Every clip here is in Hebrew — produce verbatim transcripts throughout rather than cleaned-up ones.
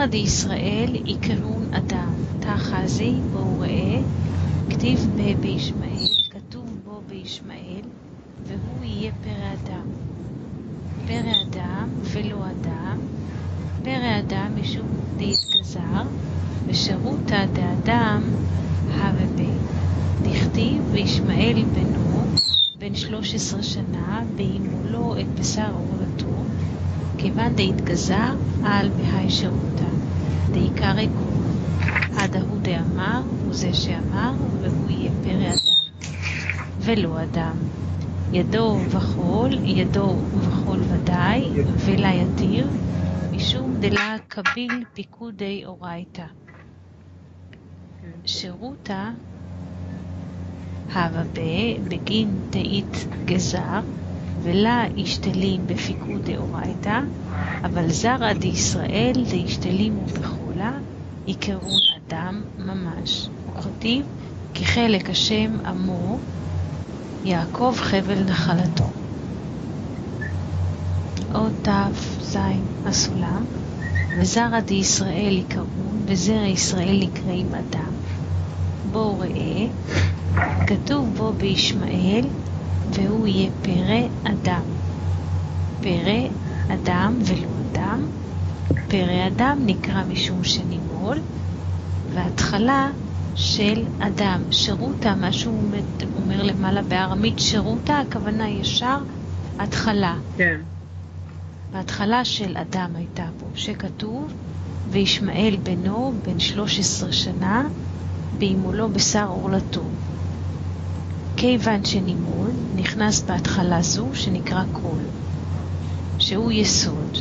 זרע דישראל יקרון אדם, תחזי בו ראה, כתיב ב בישמעאל, כתוב בו בישמעאל, והוא יהיה פרא אדם. פרא אדם ולא אדם, פרא אדם משום דהתגזר, ושרותא דאדם הווה ביה. דכתיב וישמעאל בנו, בן שלוש עשרה שנה, בהינולו את בשר עורלתו, כיוון דהתגזר על בהי שרותא, דעיקר עקרו, עד ההוא דאמר, הוא זה שאמר, והוא יהיה פרא אדם, ולא אדם. ידו וחול, ידו וחול ודאי, ולא יתיר, משום דלה קביל פיקודי אורייתא. שרותא הווה ביה בגין דאית גזר, ולא ישתלים בפיקוד דאורייתא, אבל זרע דישראל דהשתלים ובחולה, יקרון אדם ממש. וכתיב כי חלק השם עמו, יעקב חבל נחלתו. עוד תף זין הסולם, וזרע דישראל יקרון, וזרע ישראל נקראים אדם. בו ראה, כתוב בו בישמעאל, והוא יהיה פרא אדם. פרא אדם ולא אדם, פרא אדם נקרא משום שנימול, וההתחלה של אדם. שרותא, מה שהוא אומר למעלה בארמית, שרותא, הכוונה ישר, התחלה. כן. וההתחלה של אדם הייתה פה, שכתוב, וישמעאל בנו, בן שלוש עשרה שנה, בהימולו בשר עורלתו. כיוון שנימול נכנס בהתחלה זו שנקרא קול, שהוא יסוד.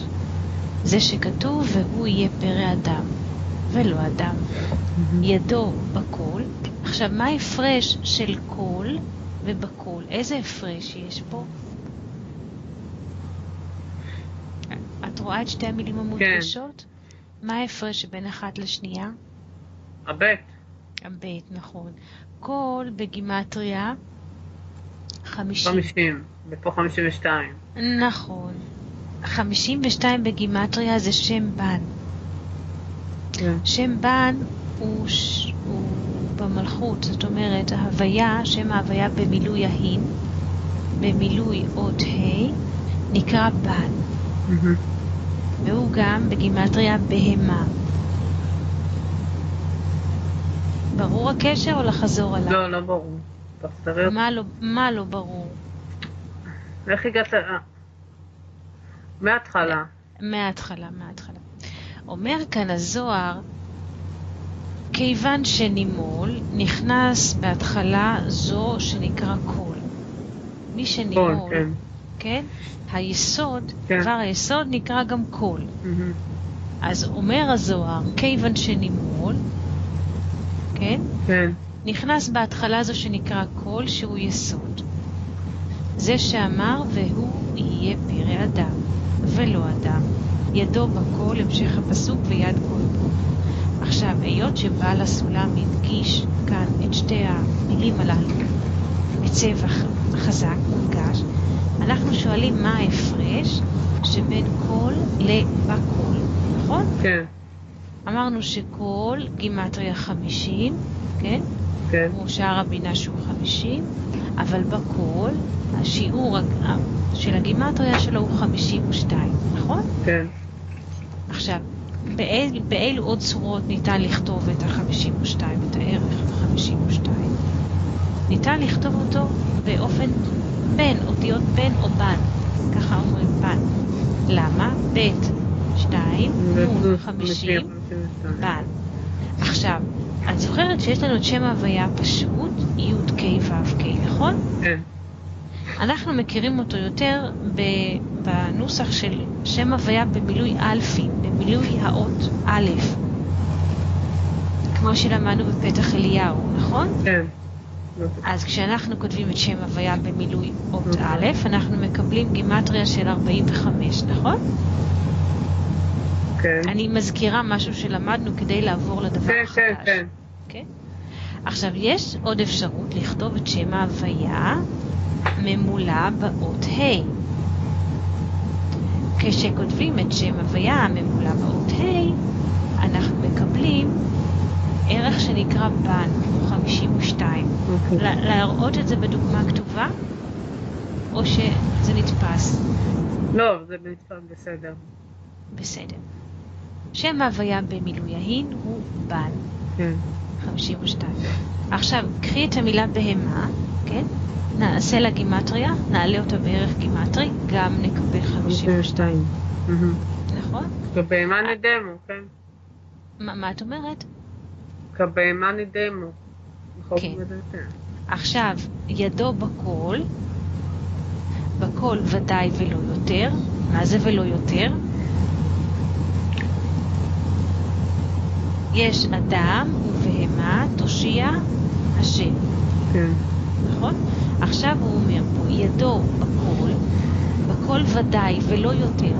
זה שכתוב והוא יהיה פרא אדם, ולא אדם. ידו בקול. עכשיו, מה ההפרש של קול ובקול? איזה הפרש יש פה? את רואה את שתי המילים המודגשות? כן. מה ההפרש שבין אחת לשנייה? הבית. הבית, נכון. קול בגימטריה חמישים. חמישים, ופה חמישים ושתיים. נכון. חמישים ושתיים בגימטריה זה שם בן. Yeah. שם בן הוא, הוא במלכות, זאת אומרת, ההוויה, שם ההוויה במילוי ההין, במילוי אות ה' נקרא בן. Mm-hmm. והוא גם בגימטריה בהמה. ברור הקשר או לחזור עליו? לא, לא ברור. תחזרי. מה לא, מה לא ברור? איך הגעת? מההתחלה. מההתחלה, מההתחלה. אומר כאן הזוהר, כיוון שנימול נכנס בהתחלה זו שנקרא קול. מי שנימול, קול, כן. כן? היסוד, כן. כבר היסוד נקרא גם קול. Mm-hmm. אז אומר הזוהר, כיוון שנימול, כן? כן. נכנס בהתחלה זו שנקרא קול, שהוא יסוד. זה שאמר והוא יהיה פרא אדם, ולא אדם. ידו בקול, המשך הפסוק, ויד קול בו. עכשיו, היות שבעל הסולם הדגיש כאן את שתי המילים הללו, בצבע חזק, מודגש, אנחנו שואלים מה ההפרש שבין קול לבקול, נכון? כן. אמרנו שכל גימטריה חמישים, כן? כן. הוא שער הבינה שהוא חמישים, אבל בכל השיעור של הגימטריה שלו הוא חמישים ושתיים, נכון? כן. עכשיו, באל, באילו עוד צורות ניתן לכתוב את ה-חמישים ושתיים, את הערך חמישים ושתיים? ניתן לכתוב אותו באופן בן, אותיות בן או בן, ככה אומרים בן. למה? בית. שתיים, נון, חמישים, בן. עכשיו, את זוכרת שיש לנו את שם ההוויה פשוט, י' כ' ו' כ', נכון? כן. אנחנו מכירים אותו יותר בנוסח של שם הוויה במילוי אלפים, במילוי האות א', כמו שלמדנו בפתח אליהו, נכון? כן. אז כשאנחנו כותבים את שם הוויה במילוי אות א', אנחנו מקבלים גימטריה של ארבעים וחמש, נכון? Okay. אני מזכירה משהו שלמדנו כדי לעבור לדבר okay, החדש. Okay, okay. Okay? עכשיו, יש עוד אפשרות לכתוב את שם ההוויה ממולה באות ה'. כשכותבים את שם ההוויה ממולה באות ה', אנחנו מקבלים ערך שנקרא בן חמישים ושתיים. להראות את זה בדוגמה כתובה, או שזה נתפס? לא, זה נתפס בסדר. בסדר. שם ההוויה במילוי ההין הוא בן. כן. חמישים ושתיים. עכשיו, קחי את המילה בהמה, כן? נעשה לה גימטריה, נעלה אותה בערך גימטרי, גם נקבל חמישים ושתיים. נכון? כבהמה נדמו, כן. מה את אומרת? כבהמה נדמו. כן. עכשיו, ידו בכל, בכל ודאי ולא יותר. מה זה ולא יותר? יש אדם ובהמה תושיע השם. כן. נכון? עכשיו הוא אומר פה, ידו בכל, בכל ודאי ולא יותר.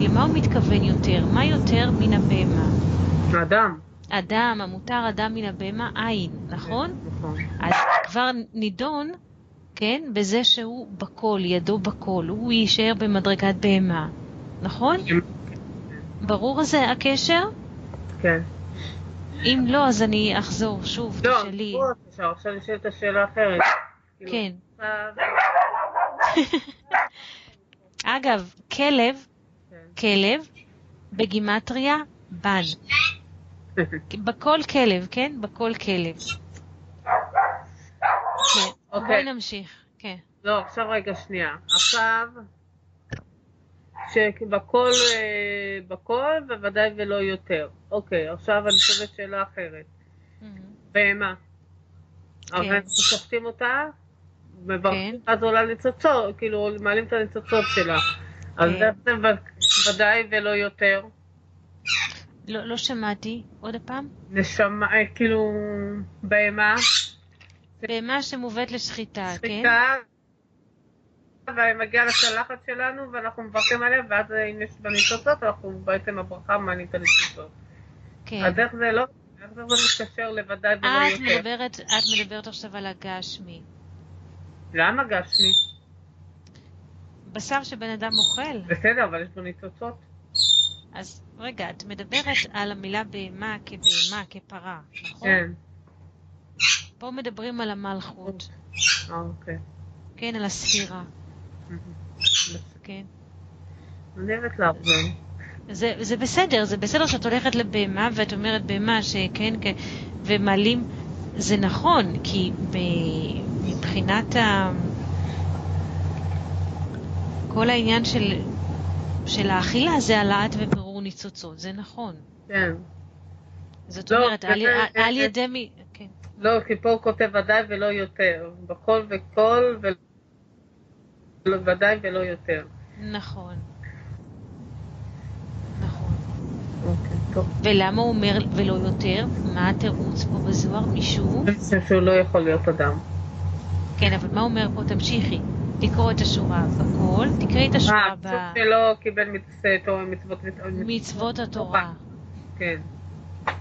למה הוא מתכוון יותר? מה יותר מן הבהמה? אדם. אדם, המותר אדם מן הבהמה, אין, נכון? נכון. אז כבר נידון, כן, בזה שהוא בכל, ידו בכל, הוא יישאר במדרגת בהמה, נכון? ברור הזה הקשר? כן. אם לא, אז אני אחזור שוב, לא, תשאלי. לא, אפשר, אפשר לשאול את השאלה אחרת. כן. אגב, כלב, כלב, בגימטריה, בן. בכל כלב, כן? בכל כלב. אוקיי. בואי נמשיך, כן. לא, עכשיו רגע שנייה. עכשיו, שבכל, בכל, בוודאי ולא יותר. אוקיי, עכשיו אני חושבת שאלה אחרת. בהמה. אבל אנחנו שופטים אותה, אז עולה לצצות, כאילו מעלים את הלצצות שלה. אז זה ודאי ולא יותר. לא שמעתי, עוד הפעם? נשמע, כאילו, בהמה. בהמה שמובאת לשחיטה, כן? שחיטה. והיא מגיעה לשלחת שלנו ואנחנו מברכים עליה, ואז אם יש בניצוצות אנחנו בעצם הברכה מענית הניצוצות. כן. אז איך זה לא, איך זה לא מתקשר לבדל ולא יותר? מדברת, את מדברת עכשיו על הגשמי. למה גשמי? בשר שבן אדם אוכל. בסדר, אבל יש בניצוצות. אז רגע, את מדברת על המילה בהמה כבהמה, כפרה, נכון? כן. פה מדברים על המלכות. אוקיי. כן, על הספירה. כן. נהבת להרזון. זה בסדר, זה בסדר שאת הולכת לבהמה ואת אומרת בהמה שכן, ומעלים, זה נכון, כי מבחינת כל העניין של האכילה זה העלאת וברור ניצוצות, זה נכון. כן. זאת אומרת, על ידי מי... לא, כי פה הוא כותב ודאי ולא יותר. בכל וכל ודאי ולא יותר. נכון. נכון. אוקיי, טוב. ולמה הוא אומר ולא יותר? מה התירוץ פה בזוהר? מישהו? שהוא לא יכול להיות אדם. כן, אבל מה אומר פה? תמשיכי. תקראו את השורה בכל, תקראי את השורה ב... מה, פשוט שלא קיבל מצוות התורה. כן.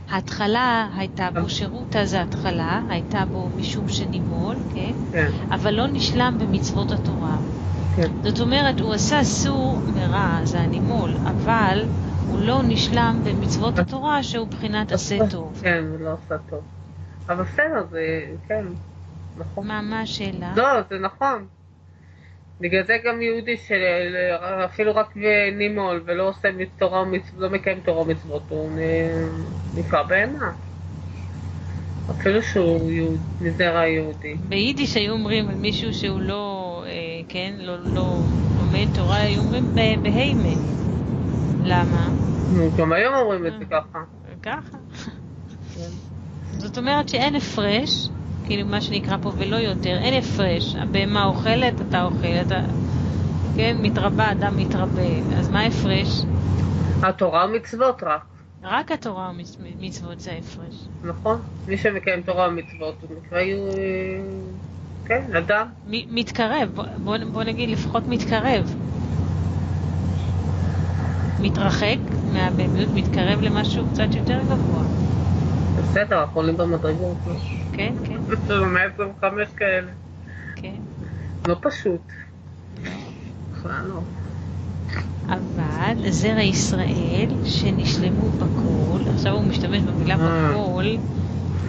ההתחלה הייתה בו שירותה, זה התחלה, הייתה בו משום שנימול, כן? כן. אבל לא נשלם במצוות התורה. כן. זאת אומרת, הוא עשה סור מרע, זה הנימול, אבל הוא לא נשלם במצוות התורה, שהוא בחינת עשה טוב. כן, הוא לא עשה טוב. אבל בסדר, זה, כן, נכון. מה, מה השאלה? לא, זה נכון. בגלל זה גם יהודי שאפילו רק נימול ולא עושה תורה ומצוות, לא מקיים תורה ומצוות, הוא נקרא בהמה. אפילו שהוא מזרע יהודי. ביידיש היו אומרים על מישהו שהוא לא, כן, לא לומד תורה, היו אומרים בהמה. למה? גם היום אומרים את זה ככה. ככה. זאת אומרת שאין הפרש. כאילו מה שנקרא פה ולא יותר, אין הפרש, הבהמה אוכלת, אתה אוכל, אתה, כן, מתרבה, אדם מתרבה, אז מה הפרש? התורה ומצוות רק. רק התורה ומצוות זה הפרש. נכון, מי שמקיים תורה ומצוות, הוא נקרא, כן, אדם. מתקרב, בוא, בוא נגיד לפחות מתקרב. מתרחק מהבהמיות, מתקרב למשהו קצת יותר גבוה. בסדר, אנחנו עולים במדרגות. כן, כן. זה מאה עשרים וחמש כאלה. כן. לא פשוט. בכלל לא. עבד, זרע ישראל, שנשלמו בכל. עכשיו הוא משתמש במילה בכל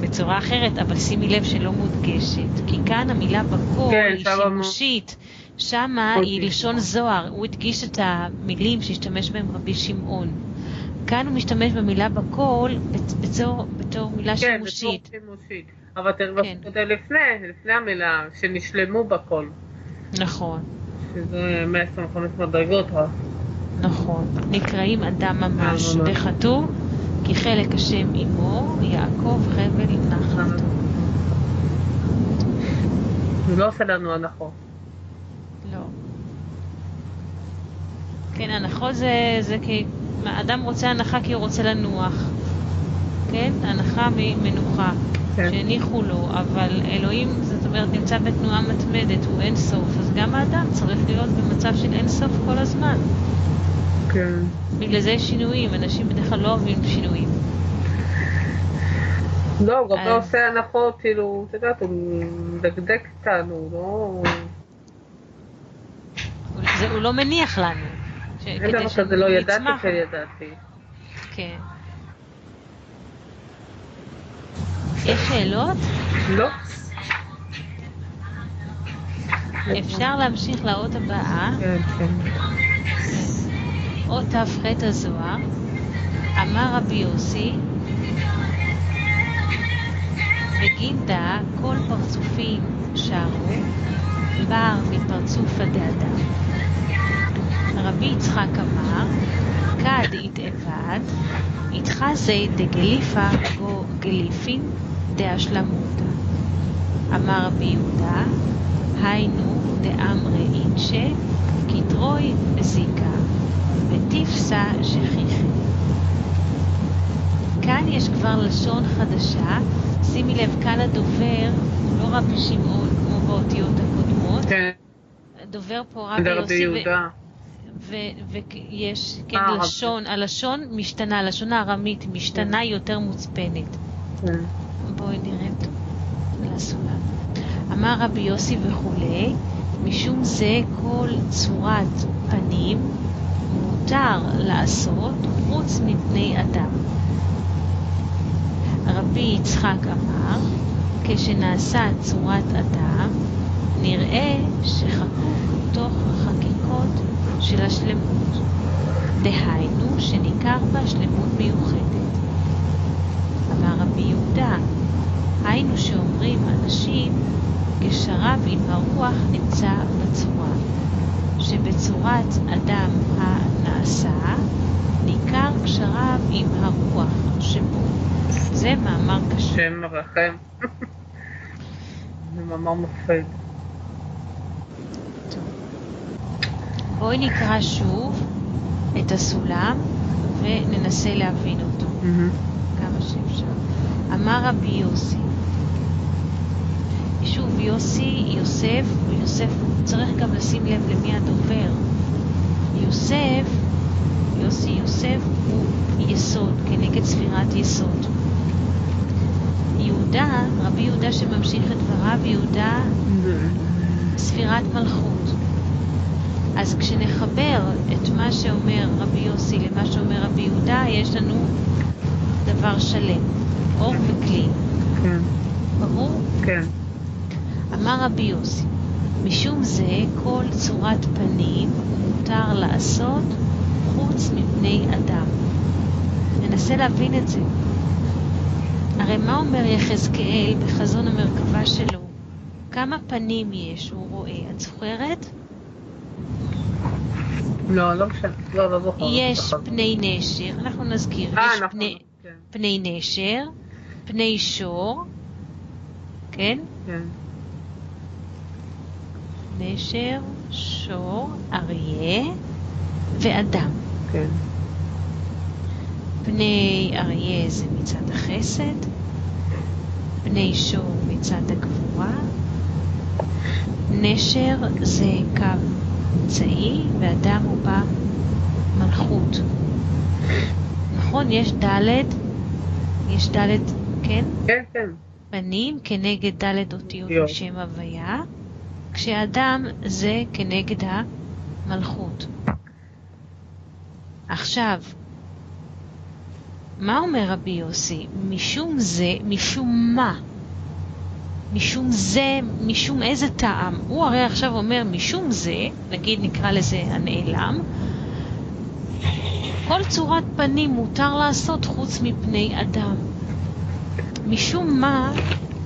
בצורה אחרת, אבל שימי לב שלא מודגשת. כי כאן המילה בכל היא שימושית. שמה היא לשון זוהר. הוא הדגיש את המילים שהשתמש בהם רבי שמעון. כאן הוא משתמש במילה בכל בתור, בתור מילה שימושית. כן, בתור שימושית. אבל תראה לפני, לפני המילה, שנשלמו בכל. נכון. שזה מאה עשרים וחמש מדרגות. נכון. נקראים אדם ממש וחתו, כי חלק השם עמו, יעקב חבל נחלתו. זה לא עושה לנו הנחות. לא. כן, הנחות זה, זה כי האדם רוצה הנחה כי הוא רוצה לנוח. כן? הנחה מנוחה. שהניחו לו, אבל אלוהים, זאת אומרת, נמצא בתנועה מתמדת, הוא אין סוף, אז גם האדם צריך להיות במצב של אין סוף כל הזמן. כן. בגלל זה שינויים, אנשים בדרך כלל לא אוהבים שינויים. לא, גם לא עושה הנחות, כאילו, אתה יודעת, הוא מדקדק איתנו, לא... הוא לא מניח לנו. אין דבר כזה, לא ידעתי שידעתי. כן. יש שאלות? לא. אפשר להמשיך לאות הבאה. כן, כן. אות ת"ח הזוהר. אמר רבי יוסי, בגינדה כל פרצופים שרו, בר מפרצוף הדאדם. רבי יצחק אמר, כד יתאבד, יתחזי דגליפה גו גליפין דהשלמותה. אמר רבי יהודה, היינו דאמרי אינשה, כתרוי זיקה, ותפסה שכיחי. כאן יש כבר לשון חדשה, שימי לב, כאן הדובר, לא רבי שמעון כמו באותיות הקודמות, הדובר פה רבי יוסי ויש, כן, לשון, הלשון משתנה, הלשון הארמית משתנה יותר מוצפנת. בואי נראה לסולם. אמר רבי יוסי וכולי, משום זה כל צורת פנים מותר לעשות חוץ מפני אדם. רבי יצחק אמר, כשנעשה צורת אדם, נראה שחקוק תוך חקיקות של השלמות, דהיינו שניכר בה שלמות מיוחדת. אמר רבי יהודה, היינו שאומרים אנשים, כשרב עם הרוח נמצא בצורה, שבצורת אדם הנעשה, ניכר כשרב עם הרוח שבו. זה מאמר קשה. שם מרחם. זה מאמר מופד. בואי נקרא שוב את הסולם וננסה להבין אותו כמה שאפשר. אמר רבי יוסי, שוב יוסי, יוסף, יוסף צריך גם לשים לב למי הדובר. יוסף, יוסי, יוסף הוא יסוד, כנגד ספירת יסוד. יהודה, רבי יהודה שממשיך את דבריו, יהודה ספירת מלכות. אז כשנחבר את מה שאומר רבי יוסי למה שאומר רבי יהודה, יש לנו דבר שלם, אור וכלי. כן. ברור? כן. אמר רבי יוסי, משום זה כל צורת פנים מותר לעשות חוץ מפני אדם. ננסה להבין את זה. הרי מה אומר יחזקאל בחזון המרכבה שלו? כמה פנים יש הוא רואה? את זוכרת? לא, לא משנה, לא, לא זוכר. יש פני נשר, אנחנו נזכיר. יש פני נשר, פני שור, כן? כן. נשר, שור, אריה ואדם. כן. פני אריה זה מצד החסד, פני שור מצד הגבורה, נשר זה קו צאי, ואדם הוא בא מלכות. נכון, יש ד', יש ד', כן? כן, כן. פנים כנגד ד' אותיות בשם הוויה, כשאדם זה כנגד המלכות. עכשיו, מה אומר רבי יוסי? משום זה, משום מה? משום זה, משום איזה טעם? הוא הרי עכשיו אומר משום זה, נגיד נקרא לזה הנעלם, כל צורת פנים מותר לעשות חוץ מפני אדם. משום מה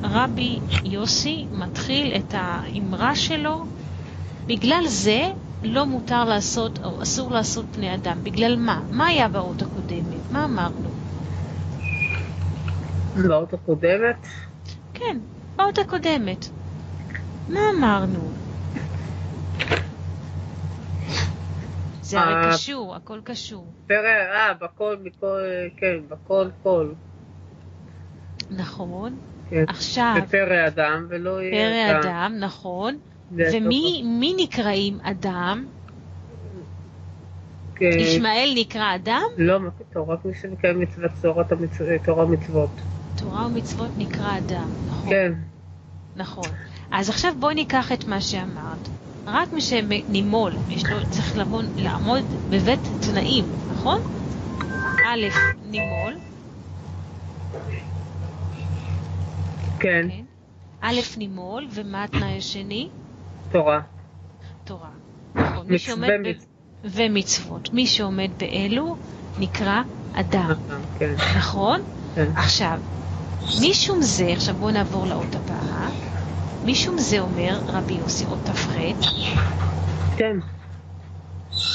רבי יוסי מתחיל את האמרה שלו, בגלל זה לא מותר לעשות או אסור לעשות פני אדם. בגלל מה? מה היה באות הקודמת? מה אמרנו? באות הקודמת? כן, באות הקודמת. מה אמרנו? זה הרי קשור, הכל קשור. תראה, אה, בכל, בכל, כן, בכל, כל. נכון. עכשיו. פרא אדם ולא יהיה אדם. פרא אדם, נכון. ומי נקראים אדם? ישמעאל נקרא אדם? לא, תורה, מי שנקרא מצוות, תורה ומצוות. תורה ומצוות נקרא אדם, נכון. כן. נכון. אז עכשיו בואי ניקח את מה שאמרת. רק מי שנימול, צריך לעמוד בבית תנאים, נכון? א', נימול. כן. א', נימול, ומה התנאי השני? תורה. תורה. נכון. ומצוות. מי שעומד באלו נקרא אדם. נכון? עכשיו, משום זה, עכשיו בואו נעבור לאות הבאה. משום זה אומר רבי יוסי עוד תפחת. כן.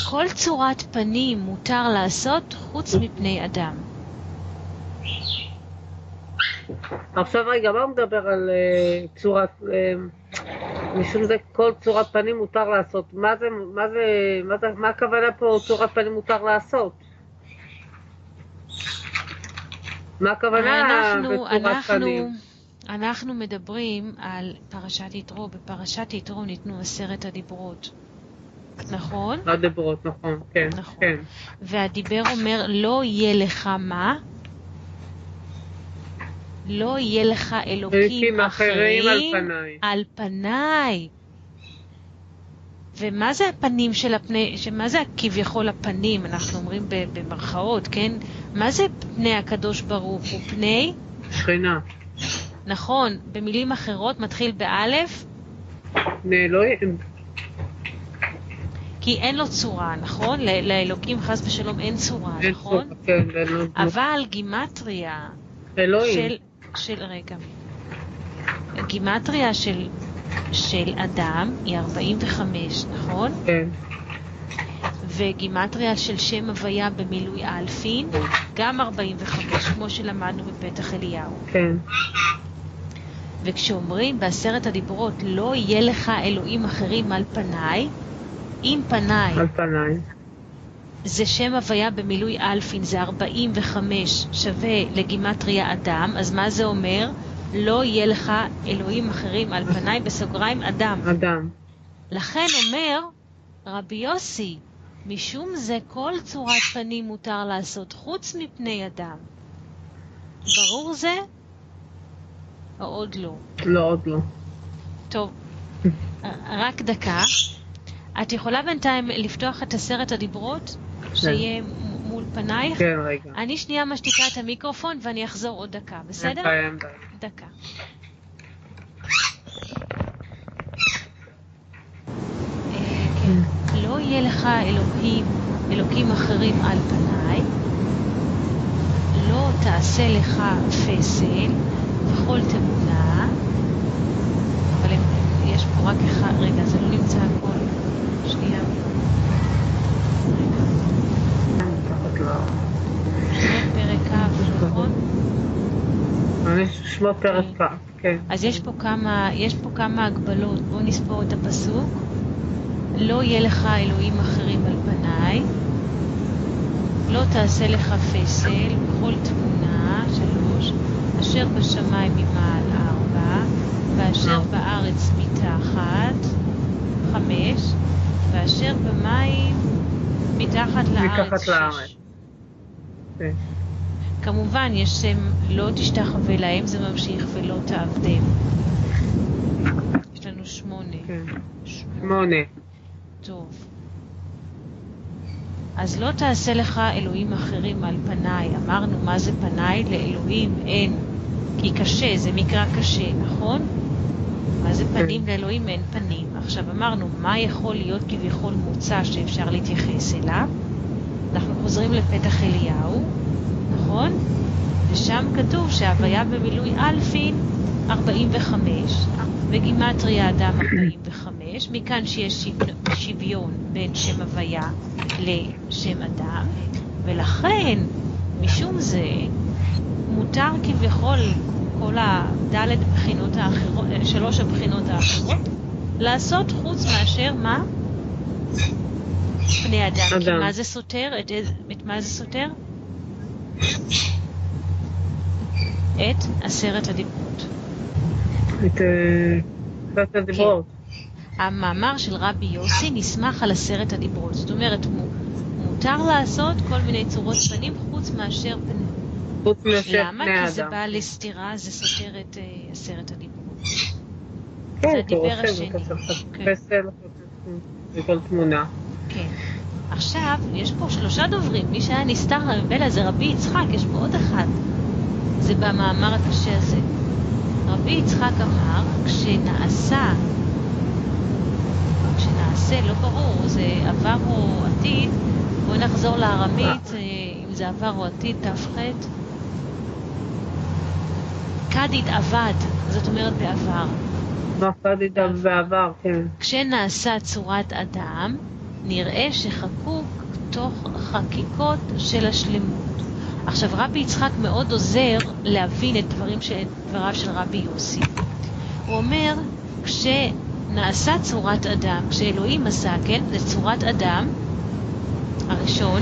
כל צורת פנים מותר לעשות חוץ מפני אדם. עכשיו רגע, מה הוא מדבר על uh, צורת, uh, משום זה כל צורת פנים מותר לעשות? מה זה, מה זה, מה זה, מה הכוונה פה צורת פנים מותר לעשות? מה הכוונה אנחנו, בצורת אנחנו... פנים? אנחנו מדברים על פרשת יתרו, בפרשת יתרו ניתנו עשרת הדיברות, נכון? הדיברות, נכון, כן, נכון. כן. והדיבר אומר, לא יהיה לך מה? לא יהיה לך אלוקים אחרים, אחרים על פניי. על פניי. ומה זה הפנים של הפני, שמה זה כביכול הפנים, אנחנו אומרים במרכאות, כן? מה זה פני הקדוש ברוך הוא? פני? שכינה. נכון, במילים אחרות מתחיל באלף? לאלוהים. כי אין לו צורה, נכון? לאלוקים חס ושלום אין צורה, אין נכון? צורה, כן, לאלוהים. אבל גימטריה אלוהים. של, של רגע, גימטריה של, של אדם היא ארבעים וחמש, נכון? כן. וגימטריה של שם הוויה במילוי אלפין, גם ארבעים וחמש, כמו שלמדנו בפתח אליהו. כן. וכשאומרים בעשרת הדיברות, לא יהיה לך אלוהים אחרים על פניי, עם פניי. על פניי. זה שם הוויה במילוי אלפין, זה ארבעים וחמש שווה לגימטריה אדם, אז מה זה אומר? לא יהיה לך אלוהים אחרים על פניי, בסוגריים אדם. אדם. לכן אומר רבי יוסי, משום זה כל צורת פנים מותר לעשות חוץ מפני אדם. ברור זה? או עוד לא? לא, עוד לא. טוב, רק דקה. את יכולה בינתיים לפתוח את עשרת הדיברות? שיהיה מול פנייך? כן, רגע. אני שנייה משתיקה את המיקרופון ואני אחזור עוד דקה, בסדר? דקה. כן. לא יהיה לך אלוהים, אלוקים אחרים על פניי, לא תעשה לך פסל וכל תמונה, אבל יש פה רק אחד, רגע, זה לא נמצא הכל, שנייה. רגע. פרק א', נכון? יש פרק א', כן. אז יש פה כמה, יש פה כמה הגבלות, בואו נספור את הפסוק. לא יהיה לך אלוהים אחרים על פניי, לא תעשה לך פסל, בכל תמונה, שלוש, אשר בשמיים ממעל ארבע, ואשר בארץ מתחת, חמש, ואשר במים מתחת לארץ, שש. כמובן, יש שם לא תשתחווה להם, זה ממשיך ולא תעבדם. יש לנו שמונה. שמונה. טוב. אז לא תעשה לך אלוהים אחרים על פניי. אמרנו מה זה פניי? לאלוהים אין, כי קשה, זה מקרא קשה, נכון? מה זה פנים? לאלוהים אין פנים. עכשיו אמרנו מה יכול להיות כביכול מוצא שאפשר להתייחס אליו. אנחנו חוזרים לפתח אליהו, נכון? ושם כתוב שההוויה במילוי אלפין ארבעים וחמש, וגימטריה אדם ארבעים וחמש, מכאן שיש שוויון בין שם הוויה לשם אדם, ולכן משום זה מותר כביכול כל הדלת בחינות האחרות, שלוש הבחינות האחרות, לעשות חוץ מאשר מה? בני אדם, כי מה זה סותר? את, את מה זה סותר? את עשרת הדיברות. את עשרת הדיברות. כן. המאמר של רבי יוסי נסמך על עשרת הדיברות. זאת אומרת, מותר לעשות כל מיני צורות פנים חוץ מאשר פנים. חוץ מאשר למה? פני אדם. למה? כי זה בא לסתירה, זה סותר את uh, עשרת הדיברות. כן, זה הדיבר השני. כן. בסדר, בכל תמונה. כן. עכשיו, יש פה שלושה דוברים. מי שהיה נסתר מבלה זה רבי יצחק, יש פה עוד אחד. זה במאמר הקשה הזה. רבי יצחק אמר, כשנעשה, כשנעשה, לא ברור, זה עבר או עתיד, בואו נחזור לארמית, אם זה עבר או עתיד, תפחת. קדית עבד, זאת אומרת בעבר. קדית בעבר, כן. כשנעשה צורת אדם, נראה שחקוק תוך חקיקות של השלמות. עכשיו רבי יצחק מאוד עוזר להבין את דברים ש... דבריו של רבי יוסי. הוא אומר, כשנעשה צורת אדם, כשאלוהים עשה, כן, לצורת אדם הראשון,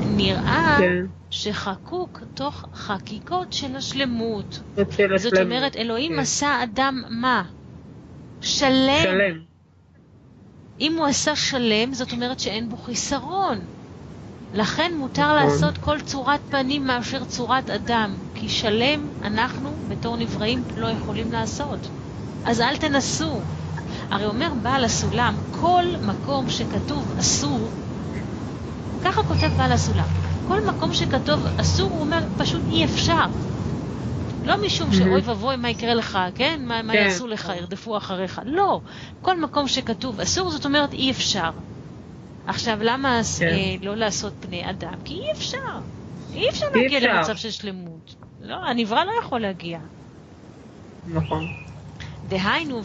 נראה כן. שחקוק תוך חקיקות של השלמות. של זאת השלם. אומרת, אלוהים כן. עשה אדם מה? שלם. שלם. אם הוא עשה שלם, זאת אומרת שאין בו חיסרון. לכן מותר לעשות כל צורת פנים מאשר צורת אדם, כי שלם אנחנו בתור נבראים לא יכולים לעשות. אז אל תנסו. הרי אומר בעל הסולם, כל מקום שכתוב אסור, ככה כותב בעל הסולם, כל מקום שכתוב אסור, הוא אומר פשוט אי אפשר. לא משום שאוי ובוי מה יקרה לך, כן? מה, מה יעשו לך, ירדפו אחריך. לא. כל מקום שכתוב אסור, זאת אומרת אי אפשר. עכשיו, למה לא לעשות פני אדם? כי אי אפשר. אי אפשר להגיע למצב של שלמות. לא, הנברא לא יכול להגיע. נכון. דהיינו,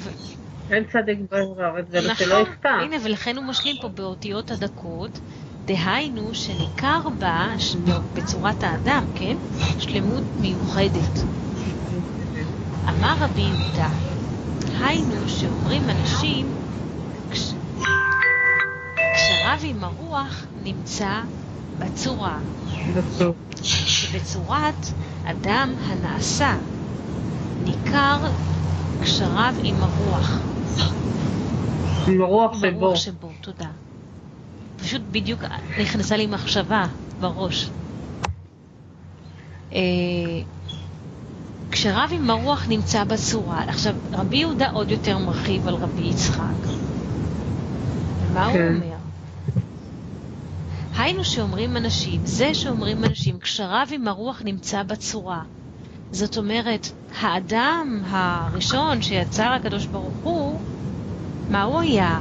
אין צדק בעבר, זה לא יפתח. הנה, ולכן הוא משלים פה באותיות הדקות, דהיינו שניכר בה, בצורת האדם, כן? שלמות מיוחדת. אמר רבי יהודה, היינו שאומרים אנשים, כשרב עם הרוח נמצא בצורה, שבצורת אדם הנעשה, ניכר כשרב עם הרוח. עם הרוח שבו. עם הרוח שבו, תודה. פשוט בדיוק נכנסה לי מחשבה בראש. כשרב עם הרוח נמצא בצורה, עכשיו רבי יהודה עוד יותר מרחיב על רבי יצחק. ומה הוא אומר? היינו שאומרים אנשים, זה שאומרים אנשים, כשרב עם הרוח נמצא בצורה. זאת אומרת, האדם הראשון שיצר הקדוש ברוך הוא, מה הוא היה?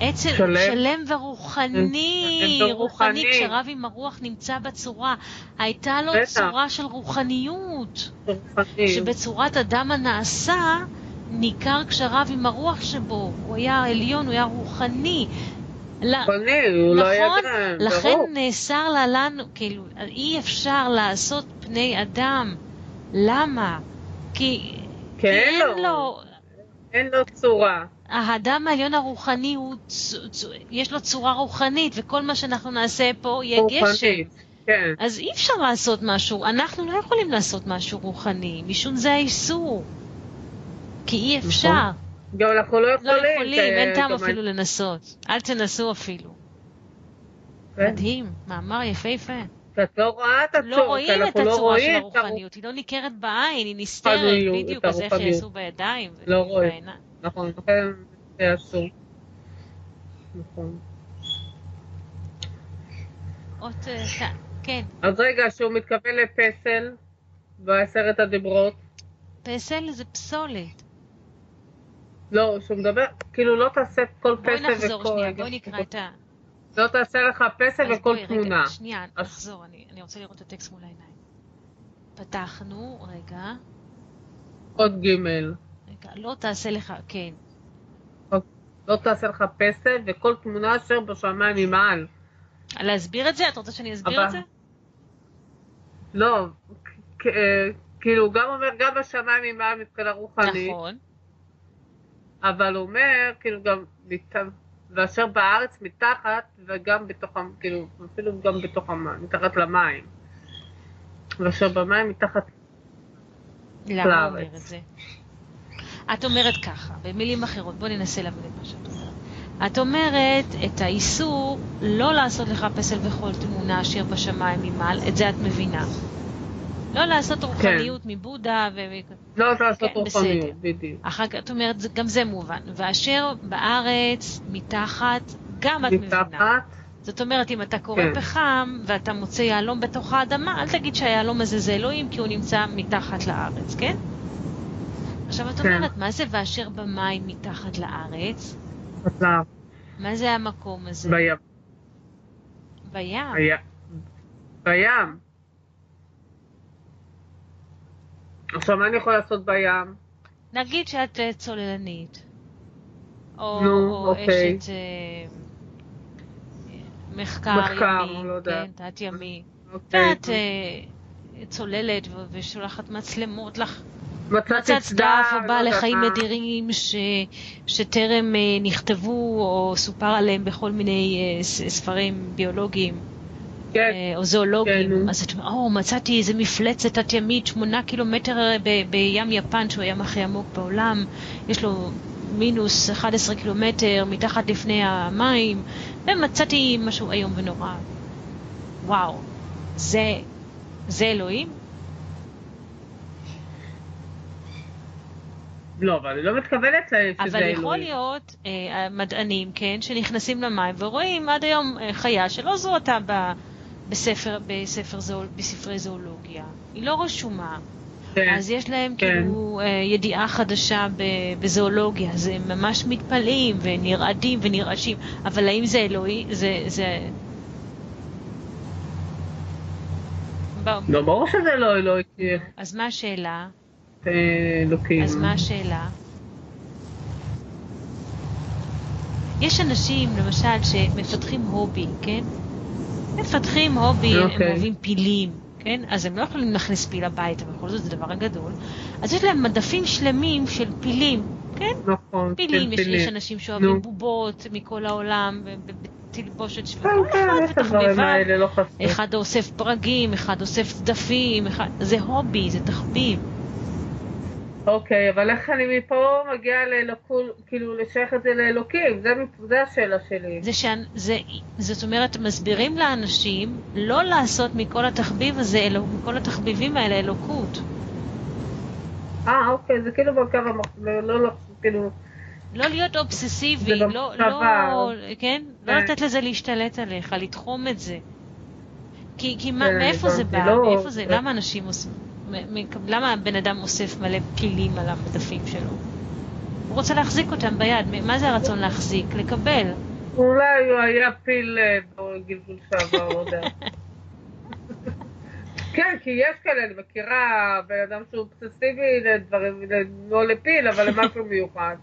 עצם שלם, שלם ורוחני, רוחני, רוחני, כשרב עם הרוח נמצא בצורה, הייתה לו בטח. צורה של רוחניות, רוחני. שבצורת אדם הנעשה, ניכר כשרב עם הרוח שבו, הוא היה עליון, הוא היה רוחני, פני, נכון? ידע, לכן ברור. נאסר לה לנו, כאילו, אי אפשר לעשות פני אדם. למה? כי, כי, כי אין לו, לו... אין לו צורה. האדם העליון הרוחני, הוא, צ, צ, יש לו צורה רוחנית, וכל מה שאנחנו נעשה פה יהיה גשם. כן. אז אי אפשר לעשות משהו, אנחנו לא יכולים לעשות משהו רוחני, משום זה האיסור. כי אי אפשר. נכון. גם אנחנו לא יכולים. לא יכולים, אין טעם אפילו לנסות. אל תנסו אפילו. מדהים, מאמר יפה יפה. את לא רואה את הצורה, לא רואים את הצורה של הרוחניות, היא לא ניכרת בעין, היא נסתרת בדיוק, אז איך יעשו בידיים? לא רואים, נכון, נכון, נכון, נכון. אות, כן. אז רגע, שהוא מתכוון לפסל בעשרת הדברות. פסל זה פסולת. לא, שהוא מדבר, כאילו לא תעשה כל פסל וכל... בואי נחזור שנייה, בואי נקרא את ה... לא תעשה לך פסל וכל תמונה. שנייה, נחזור, אני רוצה לראות את הטקסט מול העיניים. פתחנו, רגע. עוד גימל. רגע, לא תעשה לך, כן. לא תעשה לך פסל וכל תמונה אשר בשמיים ממעל. להסביר את זה? את רוצה שאני אסביר את זה? לא, כאילו הוא גם אומר גם בשמיים ממעל מבחינה רוחנית. נכון. אבל הוא אומר, כאילו גם, ואשר בארץ מתחת וגם בתוך, כאילו, אפילו גם בתוך המים, מתחת למים. ואשר במים מתחת לארץ. למה הוא אומר את זה? את אומרת ככה, במילים אחרות, בוא ננסה להבין את מה שאת אומרת. את אומרת את האיסור לא לעשות לך פסל וכל תמונה אשר בשמיים ממעל, את זה את מבינה. לא לעשות רוחניות כן. מבודה ו... לא כן, לעשות רוחניות, בדיוק. אחר כך, את אומרת, גם זה מובן. ואשר בארץ, מתחת, גם את מתחת. מבינה. זאת אומרת, אם אתה קורא כן. פחם ואתה מוצא יהלום בתוך האדמה, אל תגיד שהיהלום הזה זה אלוהים, כי הוא נמצא מתחת לארץ, כן? עכשיו את אומרת, כן. מה זה ואשר במים מתחת לארץ? לארץ. מה זה המקום הזה? בים. בים. בים. בים. עכשיו, מה אני יכולה לעשות בים? נגיד שאת צוללנית. או, נו, או אוקיי. אשת מחקר, מחקר ימי, לא כן, תת ימי. אוקיי. ואת צוללת ושולחת מצלמות לך. מצאת צדף הבא לחיים אדירים שטרם נכתבו או סופר עליהם בכל מיני ספרים ביולוגיים או זואולוגיים. אז מצאתי איזה מפלצת תת-ימית שמונה קילומטר בים יפן, שהוא הים הכי עמוק בעולם, יש לו מינוס אחד עשר קילומטר מתחת לפני המים, ומצאתי משהו איום ונורא. וואו, זה אלוהים? לא, אבל אני לא מתכוונת שזה אלוהים. אבל יכול להיות מדענים, כן, שנכנסים למים ורואים עד היום חיה שלא זוהתה בספרי זואולוגיה. היא לא רשומה. אז יש להם כאילו ידיעה חדשה בזואולוגיה. אז הם ממש מתפלאים ונרעדים ונרעשים. אבל האם זה אלוהי? זה... לא, ברור שזה לא אלוהי. אז מה השאלה? אלוקים. אז מה השאלה? יש אנשים, למשל, שמפתחים הובי, כן? מפתחים הובי, okay. הם אוהבים פילים, כן? אז הם לא יכולים להכניס פיל הביתה, בכל זאת זה דבר גדול. אז יש להם מדפים שלמים של פילים, כן? נכון, פילים, יש, פילים. יש אנשים שאוהבים no. בובות מכל העולם, בתלבושת שבועה, אחד ותחביבה, אחד אוסף פרגים, אחד אוסף צדפים, אחד... זה הובי, זה תחביב. אוקיי, אבל איך אני מפה מגיעה לאלוקול, כאילו לשייך את זה לאלוקים, זה השאלה שלי. זאת אומרת, מסבירים לאנשים לא לעשות מכל התחביב הזה, מכל התחביבים האלה אלוקות. אה, אוקיי, זה כאילו בקו המחשבה, כאילו... לא להיות אובססיבי, לא, כן? לא לתת לזה להשתלט עליך, לתחום את זה. כי מאיפה זה בא? למה אנשים עושים? למה הבן אדם אוסף מלא פילים על המדפים שלו? הוא רוצה להחזיק אותם ביד. מה זה הרצון להחזיק? לקבל. אולי הוא היה פיל בגלגול שעבר, לא יודע. כן, כי יש כאלה, אני מכירה בן אדם שהוא אובססיבי לדברים, לא לפיל, אבל למשהו מיוחד.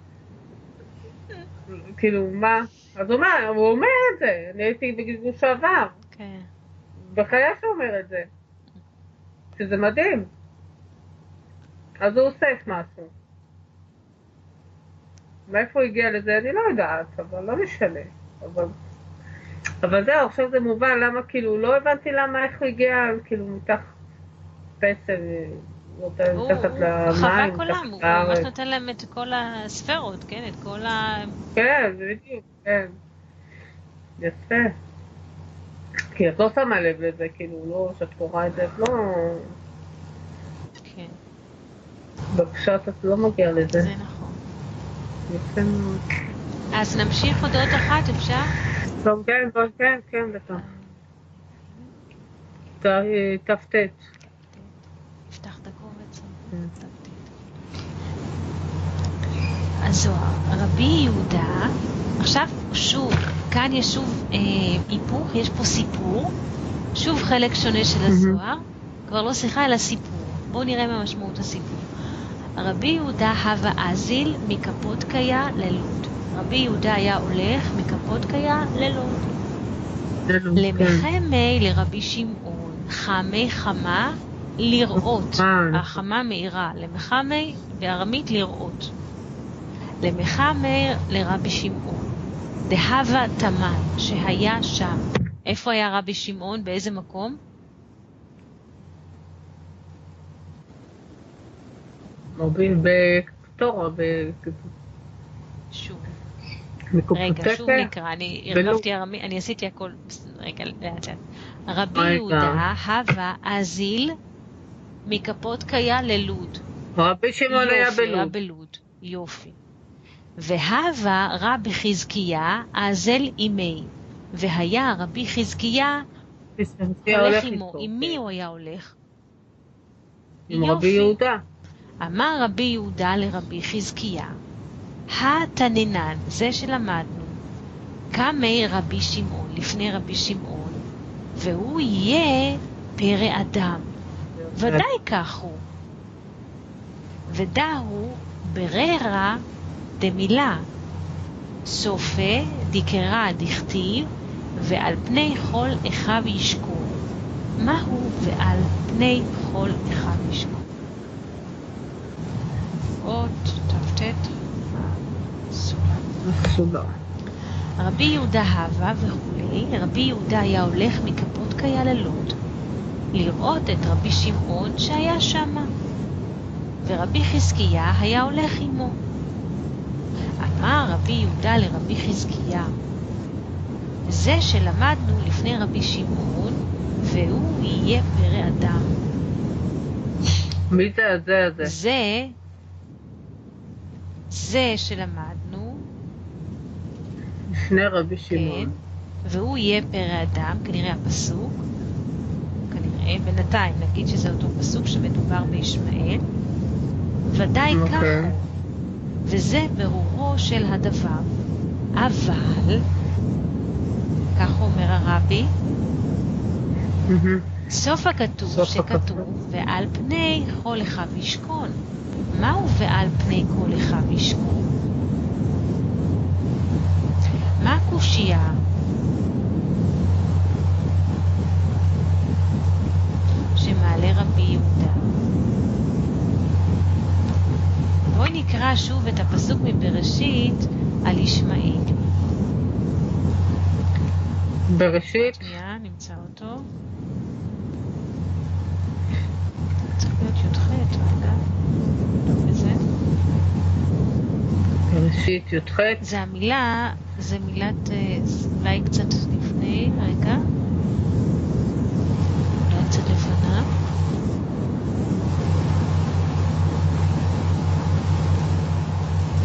כאילו, מה? אז הוא אומר, הוא אומר את זה. אני הייתי בגלגול שעבר. כן. בחייה שהוא אומר את זה. שזה מדהים. אז הוא אוסף משהו. מאיפה הוא הגיע לזה? אני לא יודעת, אבל לא משנה. אבל, אבל זהו, עכשיו זה מובן, למה כאילו, לא הבנתי למה, איך הוא הגיע, כאילו, מתח פסל, מתחת למים, הוא חרק עולם, הוא ממש נותן להם את כל הספרות, כן? את כל ה... כן, זה בדיוק, כן. יפה. כי את לא שמה לב לזה, כאילו, לא, שאת קוראה את זה, את לא... כן. בפשט את לא מגיעה לזה. זה נכון. יפה מאוד. אז נמשיך עוד עוד אחת, אפשר? טוב, כן, כן, כן, כן, בטח. ת"ט. נפתח את הקובץ. הזוהר, רבי יהודה, עכשיו שוב, כאן יש שוב היפוך, יש פה סיפור, שוב חלק שונה של הזוהר, כבר לא שיחה אלא סיפור. בואו נראה מה משמעות הסיפור. רבי יהודה הווה אזיל מקפודקיה ללוד. רבי יהודה היה הולך מקפודקיה ללוד. למחמי לרבי שמעון, חמי חמה לראות. החמה מאירה, למחמי בארמית לראות. למחמי לרבי שמעון, דהווה תמן, שהיה שם. איפה היה רבי שמעון? באיזה מקום? מוביל בקטורה, שוב. רגע, שוב נקרא, אני הרחבתי ארמי, אני עשיתי הכל, רגע, לאט לאט. רבי יהודה, הווה, אזיל, מקפודקיה ללוד. רבי שמעון היה בלוד. יופי. והווה רבי חזקיה, אזל אימי. והיה רבי חזקיה, הולך עמו. עם מי הוא היה הולך? עם רבי יהודה. אמר רבי יהודה לרבי חזקיה, התננן, זה שלמדנו, קמי רבי שמעון, לפני רבי שמעון, והוא יהיה פרא אדם. ודאי כך הוא. ודאו בררה דמילה, סופה דקרא דכתיב, ועל פני כל אחיו ישקו. מהו ועל פני כל אחיו ישקו? עוד תפתת סולה. רבי יהודה הווה וכולי. רבי יהודה היה הולך מקפודקיה ללוד לראות את רבי שמעון שהיה שמה, ורבי חזקיה היה הולך עמו. אמר רבי יהודה לרבי חזקיה, זה שלמדנו לפני רבי שמעון, והוא יהיה פרא אדם. מי זה זה זה? זה זה שלמדנו לפני רבי שמעון, והוא יהיה פרא אדם, כנראה הפסוק, כנראה בינתיים נגיד שזה אותו פסוק שמדובר בישמעאל. ודאי כך, וזה ברורו של הדבר. אבל כך אומר הרבי, סוף הכתוב שכתוב ועל פני כל אחיו ישכון. מהו ועל פני כל אחיו ישכון? מה הקושייה? שמעלה רבי יהודה. בואי נקרא שוב את הפסוק מבראשית על ישמעאל. בראשית? שנייה, נמצא אותו. צריך להיות י"ח, רגע. וזה? בראשית י"ח? זה המילה, זה מילת, אולי קצת לפני, רגע. אולי קצת לפניו.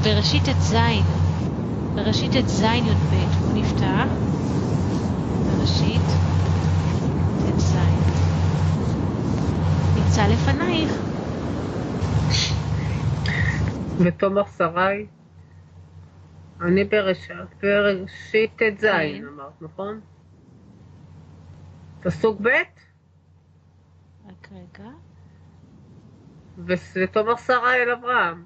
בראשית את זין, בראשית את זין יוד בית, הוא נפתח, בראשית את זין. נמצא לפנייך. ותאמר שרי, אני בראשית, בראשית את זין, אמרת, נכון? פסוק ב'? רק רגע. ותאמר שרי אל אברהם.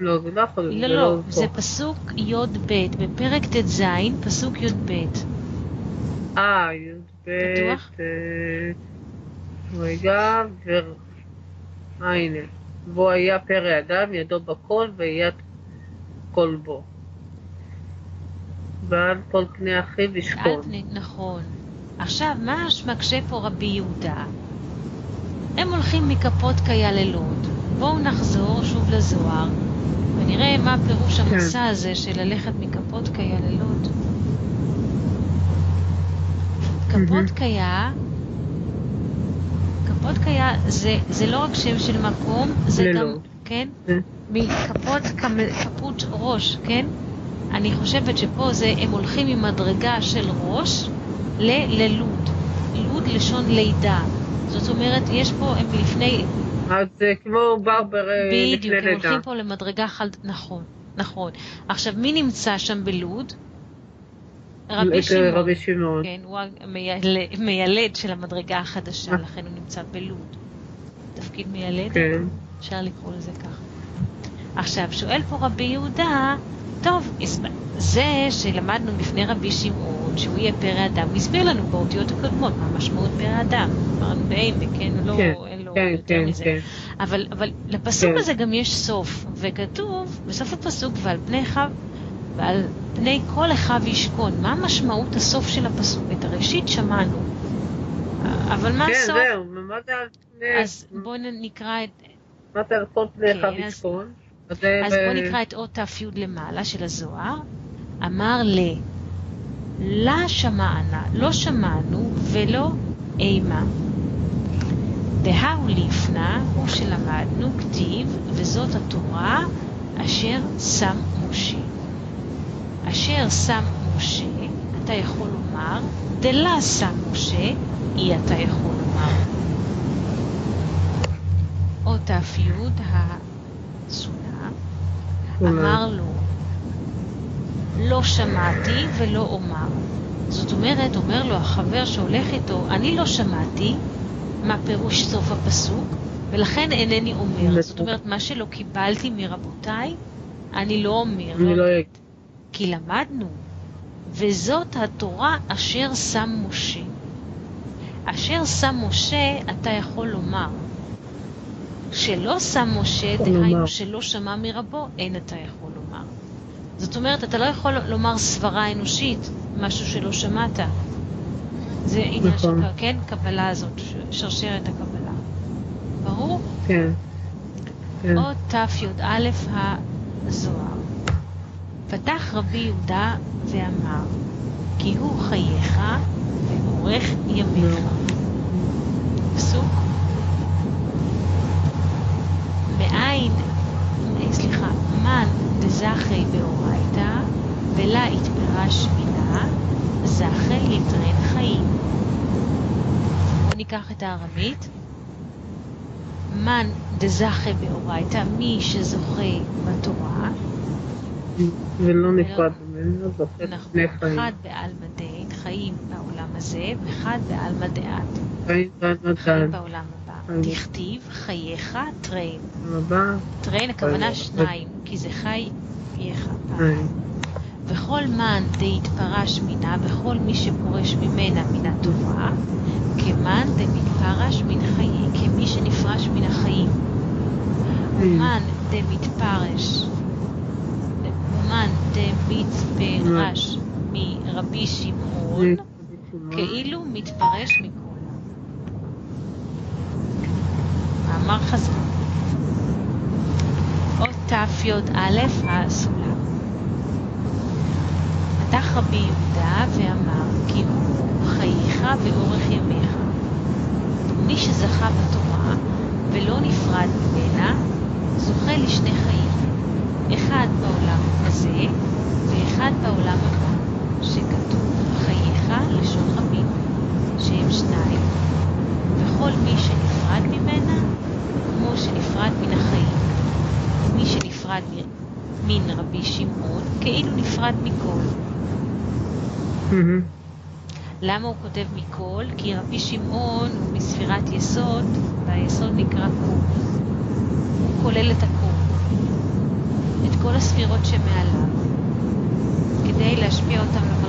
לא, זה לא יכול להיות. לא, לא, זה פסוק יוד ב', בפרק ת' זין, פסוק יוד ב'. אה, יוד ב'. בטוח? רגע, ו... הנה. בו היה פרא אדם, ידו בכל ויד כל בו. ועל כל פני אחיו ישכון. נכון. עכשיו, מה שמקשה פה רבי יהודה? הם הולכים מקפודקיה ללוד. בואו נחזור שוב לזוהר. ונראה מה פירוש המסע הזה של ללכת מקפודקיה ללוד. קפודקיה, קפודקיה זה, זה לא רק שם של מקום, זה גם, כן? מקפוד, קפוד ראש, כן? אני חושבת שפה זה, הם הולכים ממדרגה של ראש ללוד. לוד, מלשון לידה. זאת אומרת, יש פה, הם לפני... אז זה כמו ברבר לפני לידה. בדיוק, הם הולכים פה למדרגה חלד... נכון, נכון. עכשיו, מי נמצא שם בלוד? רבי שמעון. רבי שמעון. כן, הוא המיילד של המדרגה החדשה, לכן הוא נמצא בלוד. תפקיד מיילד? כן. אפשר לקרוא לזה כך. עכשיו, שואל פה רבי יהודה, טוב, זה שלמדנו לפני רבי שמעון, שהוא יהיה פרא אדם, הסביר לנו באותיות הקודמות, מה משמעות פרא אדם, אמרנו באים, וכן, לא, אין לו יותר מזה. אבל לפסוק הזה גם יש סוף, וכתוב, בסוף הפסוק, ועל פני חב, ועל פני כל אחד ישכון. מה משמעות הסוף של הפסוק? את הראשית שמענו, אבל מה הסוף? כן, זהו, מה זה על פני... אז בואו נקרא את... מה זה על פני אחד ישכון? אז בואו נקרא את אות ת"י למעלה של הזוהר. אמר לי, לא שמענה, לא שמענו ולא אימה. דהאו לפנה, הוא שלמדנו, כתיב, וזאת התורה אשר שם משה. אשר שם משה, אתה יכול לומר, דלה שם משה, אי אתה יכול לומר. אות ת"י הסונה. אמר לו, לא שמעתי ולא אומר. זאת אומרת, אומר לו החבר שהולך איתו, אני לא שמעתי מה פירוש סוף הפסוק, ולכן אינני אומר. זאת אומרת, מה שלא קיבלתי מרבותיי, אני לא אומר. כי למדנו, וזאת התורה אשר שם משה. אשר שם משה, אתה יכול לומר. שלא שם משה, דהיינו שלא שמע מרבו, אין אתה יכול לומר. זאת אומרת, אתה לא יכול לומר סברה אנושית, משהו שלא שמעת. זה עניין של כן, קבלה הזאת, שרשרת הקבלה. ברור? כן. או תף יוד א' הזוהר. פתח רבי יהודה ואמר, כי הוא חייך ואורך ימיך. פסוק. מאין, סליחה, מן דזכי באורייתא, ולה יתפרש מינה, זכי יתרן חיים. בואו ניקח את הארמית. מן דזכי באורייתא, מי שזוכה בתורה. ולא נפרד ממנו, זוכה לפני חיים. אחד בעלמא דעת, חיים בעולם הזה, ואחד בעלמא דעת. חיים בעלמא דעת. חיים בעולם הזה. תכתיב חייך טרין. טרין, הכוונה שניים, כי זה חייך. וכל מן דהתפרש מינה, וכל מי שפורש ממנה מן הטובה, כמן דמתפרש מן חיים, כמי שנפרש מן החיים. ומן דמתפרש, ומן דמצפרש מרבי שמעון, כאילו מתפרש מכל. מאמר חזק. אות תף יוד א' הסולם. פתח רבי יהודה ואמר, כי הוא חייך ואורך ימיך. מי שזכה בתורה ולא נפרד ממנה, זוכה לשני חיים. אחד בעולם הזה ואחד בעולם הבא, שכתוב חייך לשון רבים, שהם שניים. וכל מי שנפרד ממנה, כמו שנפרד מן החיים, מי שנפרד מן רבי שמעון, כאילו נפרד מכל. למה הוא כותב מכל? כי רבי שמעון הוא מספירת יסוד, והיסוד נקרא קום. הוא כולל את הקום, את כל הספירות שמעליו, כדי להשפיע אותם למעלה.